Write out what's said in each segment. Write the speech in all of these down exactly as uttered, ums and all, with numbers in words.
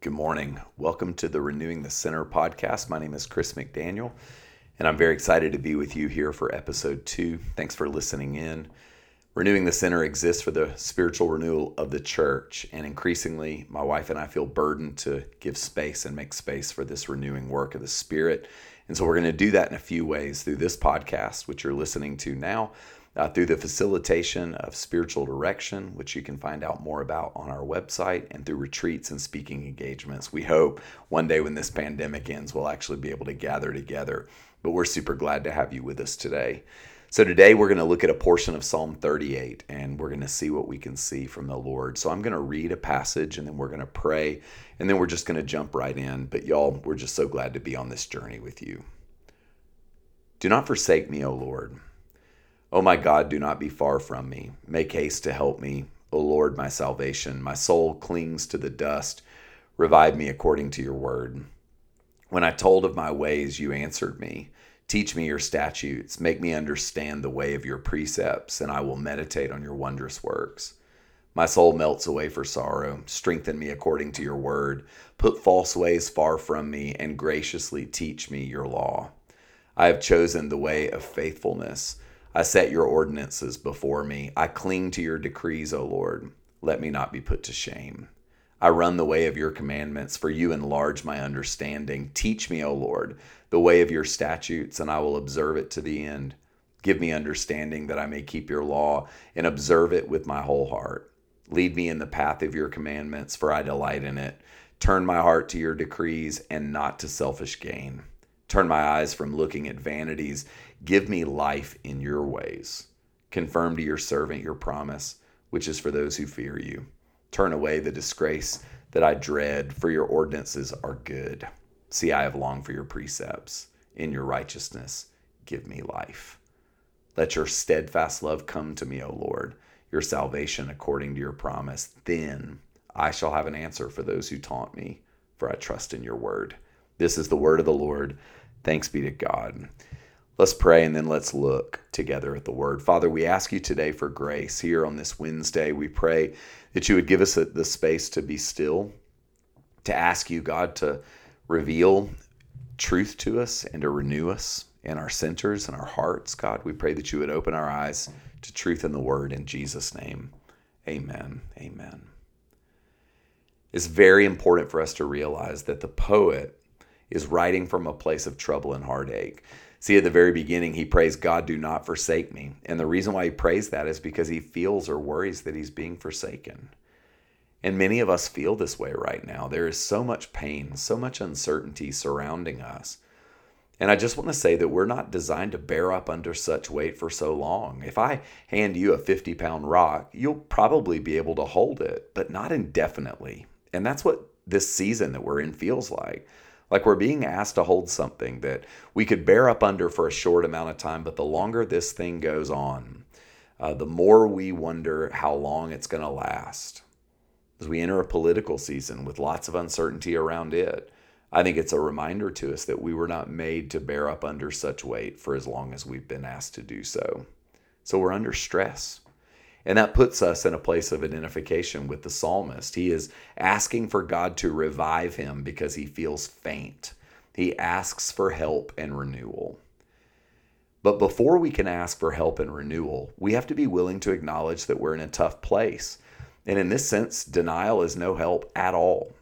Good morning. Welcome to the Renewing the Center podcast. My name is Chris McDaniel, and I'm very excited to be with you here for episode two. Thanks for listening in. Renewing the Center exists for the spiritual renewal of the church, and increasingly, my wife and I feel burdened to give space and make space for this renewing work of the Spirit. And so we're going to do that in a few ways through this podcast, which you're listening to now, uh, through the facilitation of spiritual direction, which you can find out more about on our website, and through retreats and speaking engagements. We hope one day when this pandemic ends, we'll actually be able to gather together. But we're super glad to have you with us today. So today we're going to look at a portion of Psalm thirty-eight, and we're going to see what we can see from the Lord. So I'm going to read a passage, and then we're going to pray, and then we're just going to jump right in. But y'all, we're just so glad to be on this journey with you. Do not forsake me, O Lord. O my God, do not be far from me. Make haste to help me, O Lord, my salvation. My soul clings to the dust. Revive me according to your word. When I told of my ways, you answered me. Teach me your statutes, make me understand the way of your precepts, and I will meditate on your wondrous works. My soul melts away for sorrow, strengthen me according to your word. Put false ways far from me, and graciously teach me your law. I have chosen the way of faithfulness. I set your ordinances before me. I cling to your decrees, O Lord. Let me not be put to shame. I run the way of your commandments, for you enlarge my understanding. Teach me, O Lord, the way of your statutes, and I will observe it to the end. Give me understanding that I may keep your law and observe it with my whole heart. Lead me in the path of your commandments, for I delight in it. Turn my heart to your decrees and not to selfish gain. Turn my eyes from looking at vanities. Give me life in your ways. Confirm to your servant your promise, which is for those who fear you. Turn away the disgrace that I dread, for your ordinances are good. See, I have longed for your precepts. In your righteousness, give me life. Let your steadfast love come to me, O Lord, your salvation according to your promise. Then I shall have an answer for those who taunt me, for I trust in your word. This is the word of the Lord. Thanks be to God. Let's pray, and then let's look together at the word. Father, we ask you today for grace here on this Wednesday. We pray that you would give us the space to be still, to ask you, God, to reveal truth to us and to renew us in our centers and our hearts. God, we pray that you would open our eyes to truth in the word. In Jesus' name, amen. Amen. It's very important for us to realize that the poet is writing from a place of trouble and heartache. See, at the very beginning, he prays, God, do not forsake me. And the reason why he prays that is because he feels or worries that he's being forsaken. And many of us feel this way right now. There is so much pain, so much uncertainty surrounding us. And I just want to say that we're not designed to bear up under such weight for so long. If I hand you a fifty-pound rock, you'll probably be able to hold it, but not indefinitely. And that's what this season that we're in feels like. Like we're being asked to hold something that we could bear up under for a short amount of time, but the longer this thing goes on, uh, the more we wonder how long it's going to last. As we enter a political season with lots of uncertainty around it, I think it's a reminder to us that we were not made to bear up under such weight for as long as we've been asked to do so. So we're under stress. And that puts us in a place of identification with the psalmist. He is asking for God to revive him because he feels faint. He asks for help and renewal. But before we can ask for help and renewal, we have to be willing to acknowledge that we're in a tough place. And in this sense, denial is no help at all.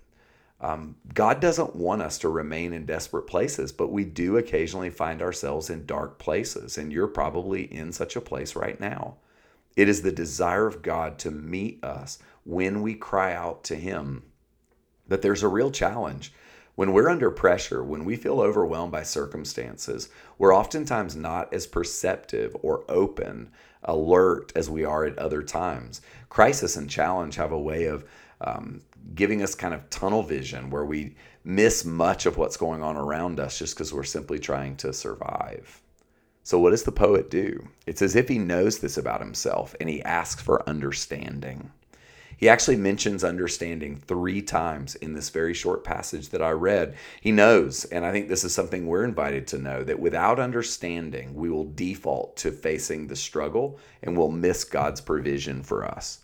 Um, God doesn't want us to remain in desperate places, but we do occasionally find ourselves in dark places. And you're probably in such a place right now. It is the desire of God to meet us when we cry out to Him. But there's a real challenge. When we're under pressure, when we feel overwhelmed by circumstances, we're oftentimes not as perceptive or open, alert as we are at other times. Crisis and challenge have a way of um, giving us kind of tunnel vision where we miss much of what's going on around us just because we're simply trying to survive. So what does the poet do? It's as if he knows this about himself, and he asks for understanding. He actually mentions understanding three times in this very short passage that I read. He knows, and I think this is something we're invited to know, that without understanding, we will default to facing the struggle and we'll miss God's provision for us.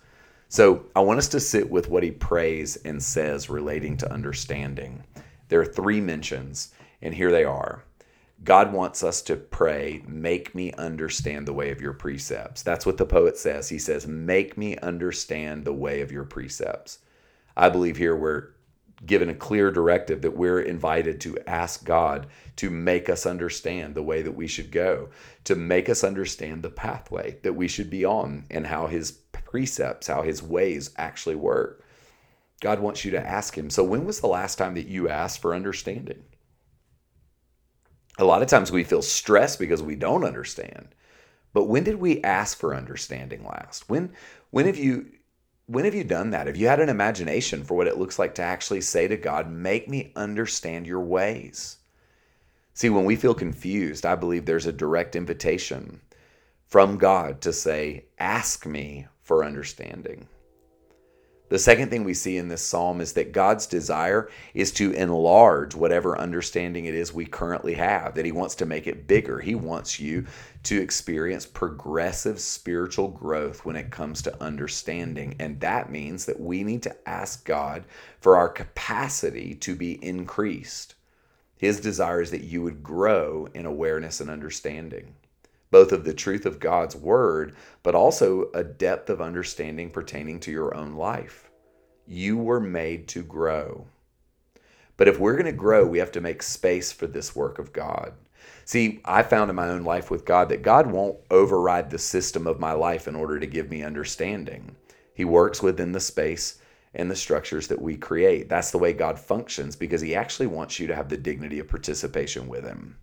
So I want us to sit with what he prays and says relating to understanding. There are three mentions, and here they are. God wants us to pray, make me understand the way of your precepts. That's what the poet says. He says, make me understand the way of your precepts. I believe here we're given a clear directive that we're invited to ask God to make us understand the way that we should go, to make us understand the pathway that we should be on and how his precepts, how his ways actually work. God wants you to ask him. So when was the last time that you asked for understanding? A lot of times we feel stressed because we don't understand. But when did we ask for understanding last? When when have you when have you done that? Have you had an imagination for what it looks like to actually say to God, make me understand your ways? See, when we feel confused, I believe there's a direct invitation from God to say, ask me for understanding. The second thing we see in this psalm is that God's desire is to enlarge whatever understanding it is we currently have, that he wants to make it bigger. He wants you to experience progressive spiritual growth when it comes to understanding. And that means that we need to ask God for our capacity to be increased. His desire is that you would grow in awareness and understanding, both of the truth of God's word, but also a depth of understanding pertaining to your own life. You were made to grow. But if we're going to grow, we have to make space for this work of God. See, I found in my own life with God that God won't override the system of my life in order to give me understanding. He works within the space and the structures that we create. That's the way God functions, because he actually wants you to have the dignity of participation with him.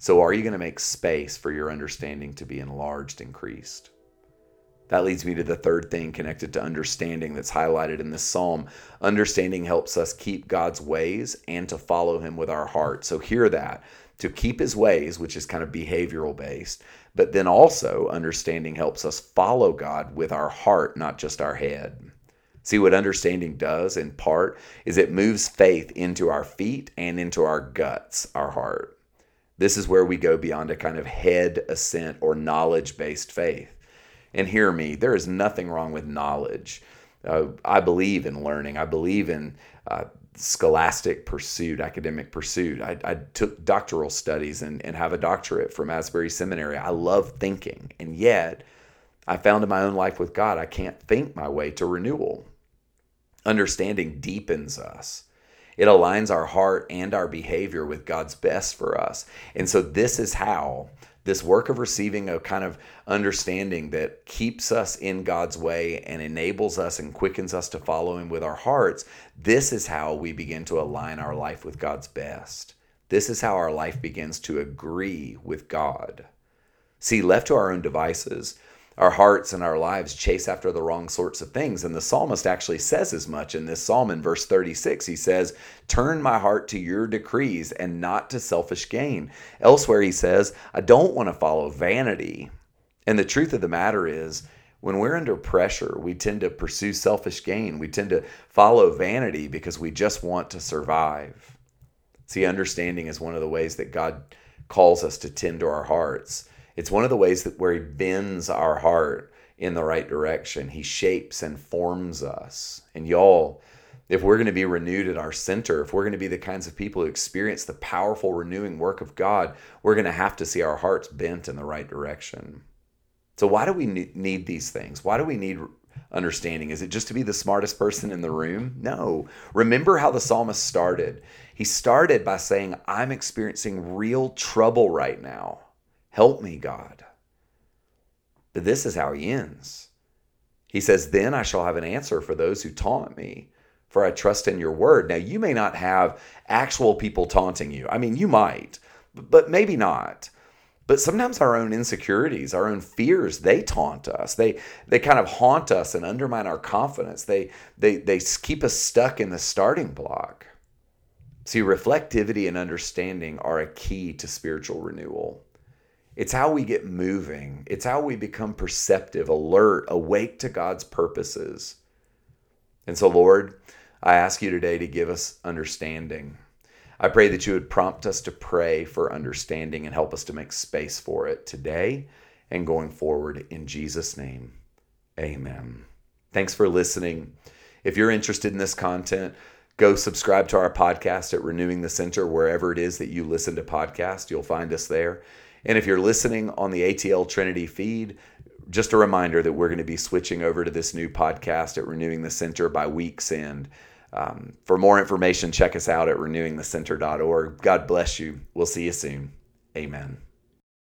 So are you going to make space for your understanding to be enlarged, increased? That leads me to the third thing connected to understanding that's highlighted in this psalm. Understanding helps us keep God's ways and to follow him with our heart. So hear that. To keep his ways, which is kind of behavioral based, but then also understanding helps us follow God with our heart, not just our head. See, what understanding does in part is it moves faith into our feet and into our guts, our heart. This is where we go beyond a kind of head assent or knowledge-based faith. And hear me, there is nothing wrong with knowledge. Uh, I believe in learning. I believe in uh, scholastic pursuit, academic pursuit. I, I took doctoral studies and, and have a doctorate from Asbury Seminary. I love thinking. And yet, I found in my own life with God, I can't think my way to renewal. Understanding deepens us. It aligns our heart and our behavior with God's best for us. And so this is how this work of receiving a kind of understanding that keeps us in God's way and enables us and quickens us to follow him with our hearts, this is how we begin to align our life with God's best. This is how our life begins to agree with God. See, left to our own devices, our hearts and our lives chase after the wrong sorts of things. And the psalmist actually says as much in this psalm in verse thirty-six. He says, turn my heart to your decrees and not to selfish gain. Elsewhere he says, I don't want to follow vanity. And the truth of the matter is, when we're under pressure, we tend to pursue selfish gain. We tend to follow vanity because we just want to survive. See, understanding is one of the ways that God calls us to tend to our hearts. It's one of the ways that where he bends our heart in the right direction. He shapes and forms us. And y'all, if we're going to be renewed at our center, if we're going to be the kinds of people who experience the powerful renewing work of God, we're going to have to see our hearts bent in the right direction. So why do we need these things? Why do we need understanding? Is it just to be the smartest person in the room? No. Remember how the psalmist started. He started by saying, I'm experiencing real trouble right now. Help me, God. But this is how he ends. He says, then I shall have an answer for those who taunt me, for I trust in your word. Now, you may not have actual people taunting you. I mean, you might, but maybe not. But sometimes our own insecurities, our own fears, they taunt us. They they kind of haunt us and undermine our confidence. They, they, they keep us stuck in the starting block. See, reflectivity and understanding are a key to spiritual renewal. It's how we get moving. It's how we become perceptive, alert, awake to God's purposes. And so, Lord, I ask you today to give us understanding. I pray that you would prompt us to pray for understanding and help us to make space for it today and going forward. In Jesus' name, amen. Thanks for listening. If you're interested in this content, go subscribe to our podcast at Renewing the Center, wherever it is that you listen to podcasts. You'll find us there. And if you're listening on the A T L Trinity feed, just a reminder that we're going to be switching over to this new podcast at Renewing the Center by week's end. Um, for more information, check us out at renewing the center dot org. God bless you. We'll see you soon. Amen.